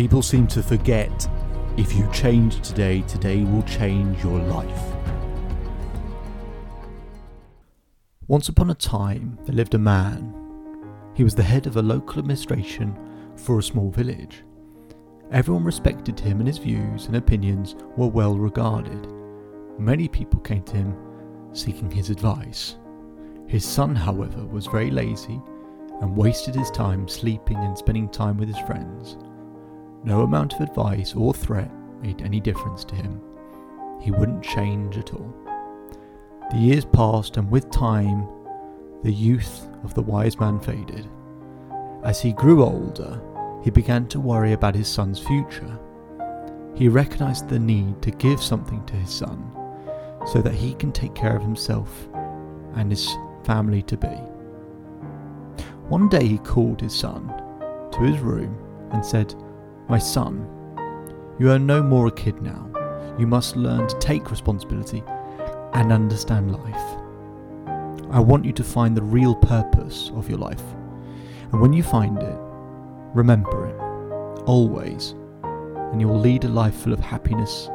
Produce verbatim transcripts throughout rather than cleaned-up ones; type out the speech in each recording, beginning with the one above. People seem to forget, if you change today, today will change your life. Once upon a time, there lived a man. He was the head of a local administration for a small village. Everyone respected him, and his views and opinions were well regarded. Many people came to him seeking his advice. His son, however, was very lazy and wasted his time sleeping and spending time with his friends. No amount of advice or threat made any difference to him. He wouldn't change at all. The years passed, and with time, the youth of the wise man faded. As he grew older, he began to worry about his son's future. He recognized the need to give something to his son so that he can take care of himself and his family to be. One day he called his son to his room and said, "My son, you are no more a kid now. You must learn to take responsibility and understand life. I want you to find the real purpose of your life. And when you find it, remember it, always, and you will lead a life full of happiness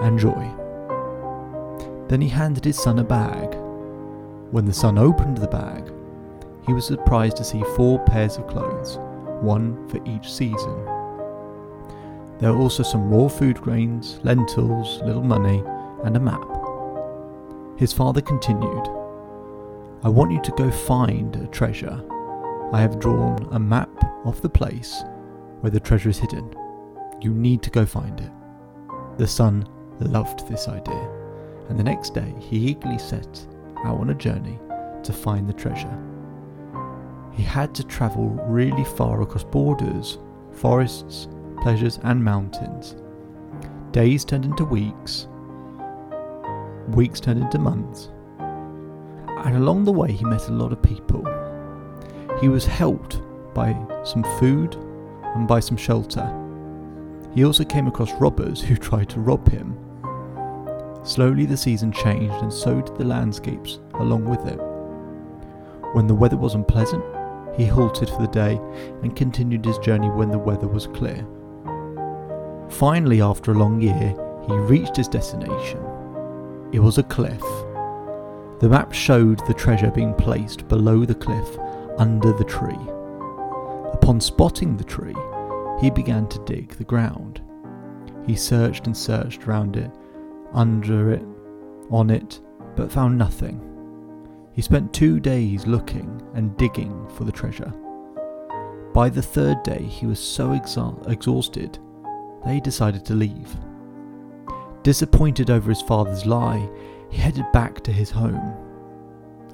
and joy." Then he handed his son a bag. When the son opened the bag, he was surprised to see four pairs of clothes, one for each season. There were also some raw food grains, lentils, little money, and a map. His father continued, "I want you to go find a treasure. I have drawn a map of the place where the treasure is hidden. You need to go find it." The son loved this idea, and the next day he eagerly set out on a journey to find the treasure. He had to travel really far across borders, forests, pleasures and mountains. Days turned into weeks, weeks turned into months, and along the way he met a lot of people. He was helped by some food and by some shelter. He also came across robbers who tried to rob him. Slowly the season changed, and so did the landscapes along with it. When the weather wasn't pleasant, he halted for the day and continued his journey when the weather was clear. Finally, after a long year, he reached his destination. It was a cliff. The map showed the treasure being placed below the cliff, under the tree. Upon spotting the tree, he began to dig the ground. He searched and searched around it, under it, on it, but found nothing. He spent two days looking and digging for the treasure. By the third day, he was so exa- exhausted that he decided to leave. Disappointed over his father's lie, he headed back to his home.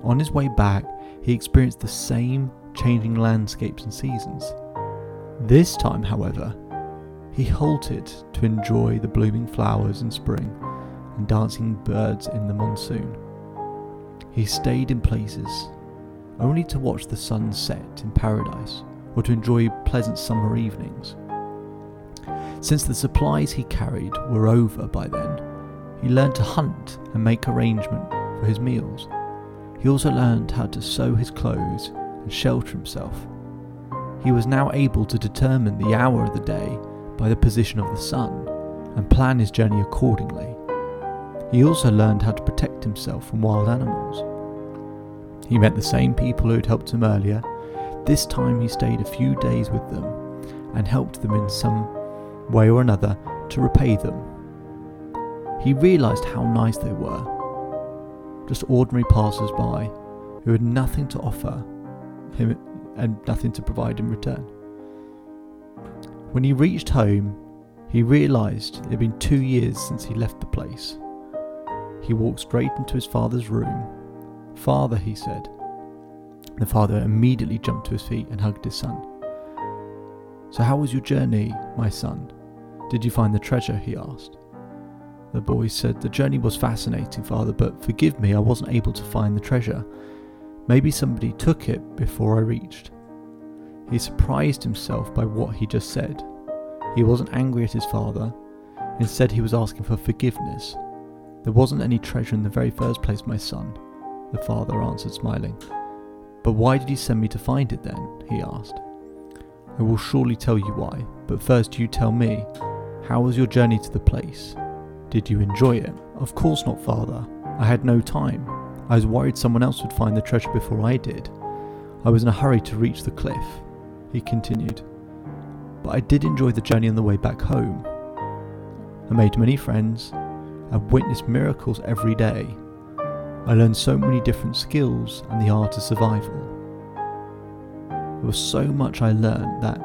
On his way back, he experienced the same changing landscapes and seasons. This time, however, he halted to enjoy the blooming flowers in spring and dancing birds in the monsoon. He stayed in places only to watch the sun set in paradise or to enjoy pleasant summer evenings. Since the supplies he carried were over by then, he learned to hunt and make arrangement for his meals. He also learned how to sew his clothes and shelter himself. He was now able to determine the hour of the day by the position of the sun and plan his journey accordingly. He also learned how to protect himself from wild animals. He met the same people who had helped him earlier. This time he stayed a few days with them and helped them in some way or another to repay them. He realised how nice they were. Just ordinary passers-by who had nothing to offer him and nothing to provide in return. When he reached home, he realised it had been two years since he left the place. He walked straight into his father's room. "Father," he said. The father immediately jumped to his feet and hugged his son. "So how was your journey, my son? Did you find the treasure?" he asked. The boy said, "The journey was fascinating, Father, but forgive me, I wasn't able to find the treasure. Maybe somebody took it before I reached." He surprised himself by what he just said. He wasn't angry at his father. Instead, he was asking for forgiveness. "There wasn't any treasure in the very first place, my son," the father answered, smiling. "But why did you send me to find it then?" he asked. I will surely tell you why, but first you tell me, how was your journey to the place? Did you enjoy it? Of course not, father. I had no time. I was worried someone else would find the treasure before I did. I was in a hurry to reach the cliff, he continued. But I did enjoy the journey on the way back home. I made many friends. I witnessed miracles every day. I learned so many different skills and the art of survival. There was so much I learned that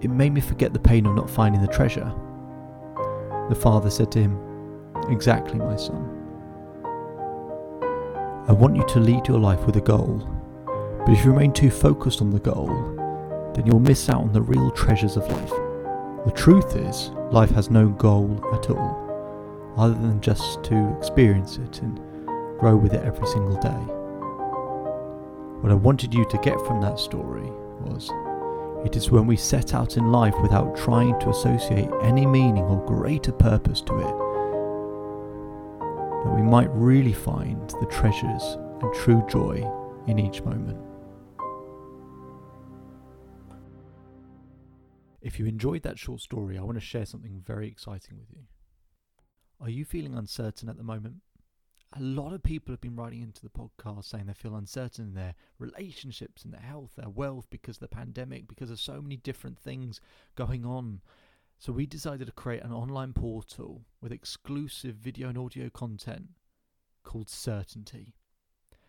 it made me forget the pain of not finding the treasure. The father said to him, "Exactly, my son. I want you to lead your life with a goal, but if you remain too focused on the goal, then you'll miss out on the real treasures of life. The truth is, life has no goal at all, other than just to experience it and grow with it every single day." What I wanted you to get from that story was, it is when we set out in life without trying to associate any meaning or greater purpose to it, that we might really find the treasures and true joy in each moment. If you enjoyed that short story, I want to share something very exciting with you. Are you feeling uncertain at the moment? A lot of people have been writing into the podcast saying they feel uncertain in their relationships and their health, their wealth, because of the pandemic, because of so many different things going on. So we decided to create an online portal with exclusive video and audio content called Certainty.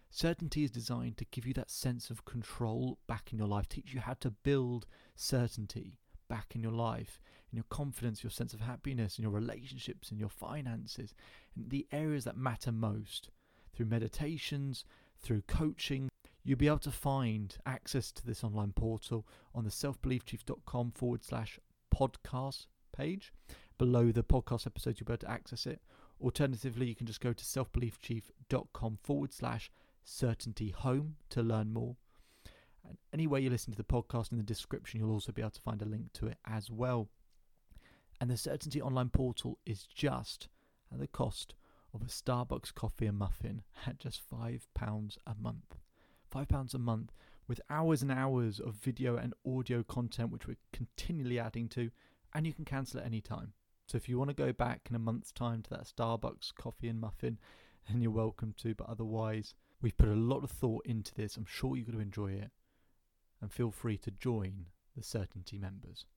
Certainty is designed to give you that sense of control back in your life, teach you how to build certainty back in your life, in your confidence, your sense of happiness, in your relationships, in your finances, in the areas that matter most. Through meditations, through coaching, you'll be able to find access to this online portal on the selfbeliefchief.com forward slash podcast page. Below the podcast episode, you'll be able to access it. Alternatively, you can just go to selfbeliefchief.com forward slash certainty home to learn more. And anywhere you listen to the podcast, in the description, you'll also be able to find a link to it as well. And the Certainty online portal is just at the cost of a Starbucks coffee and muffin at just five pounds a month. five pounds a month, with hours and hours of video and audio content, which we're continually adding to, and you can cancel at any time. So if you want to go back in a month's time to that Starbucks coffee and muffin, then you're welcome to. But otherwise, we've put a lot of thought into this. I'm sure you're going to enjoy it. And feel free to join the Certainty members.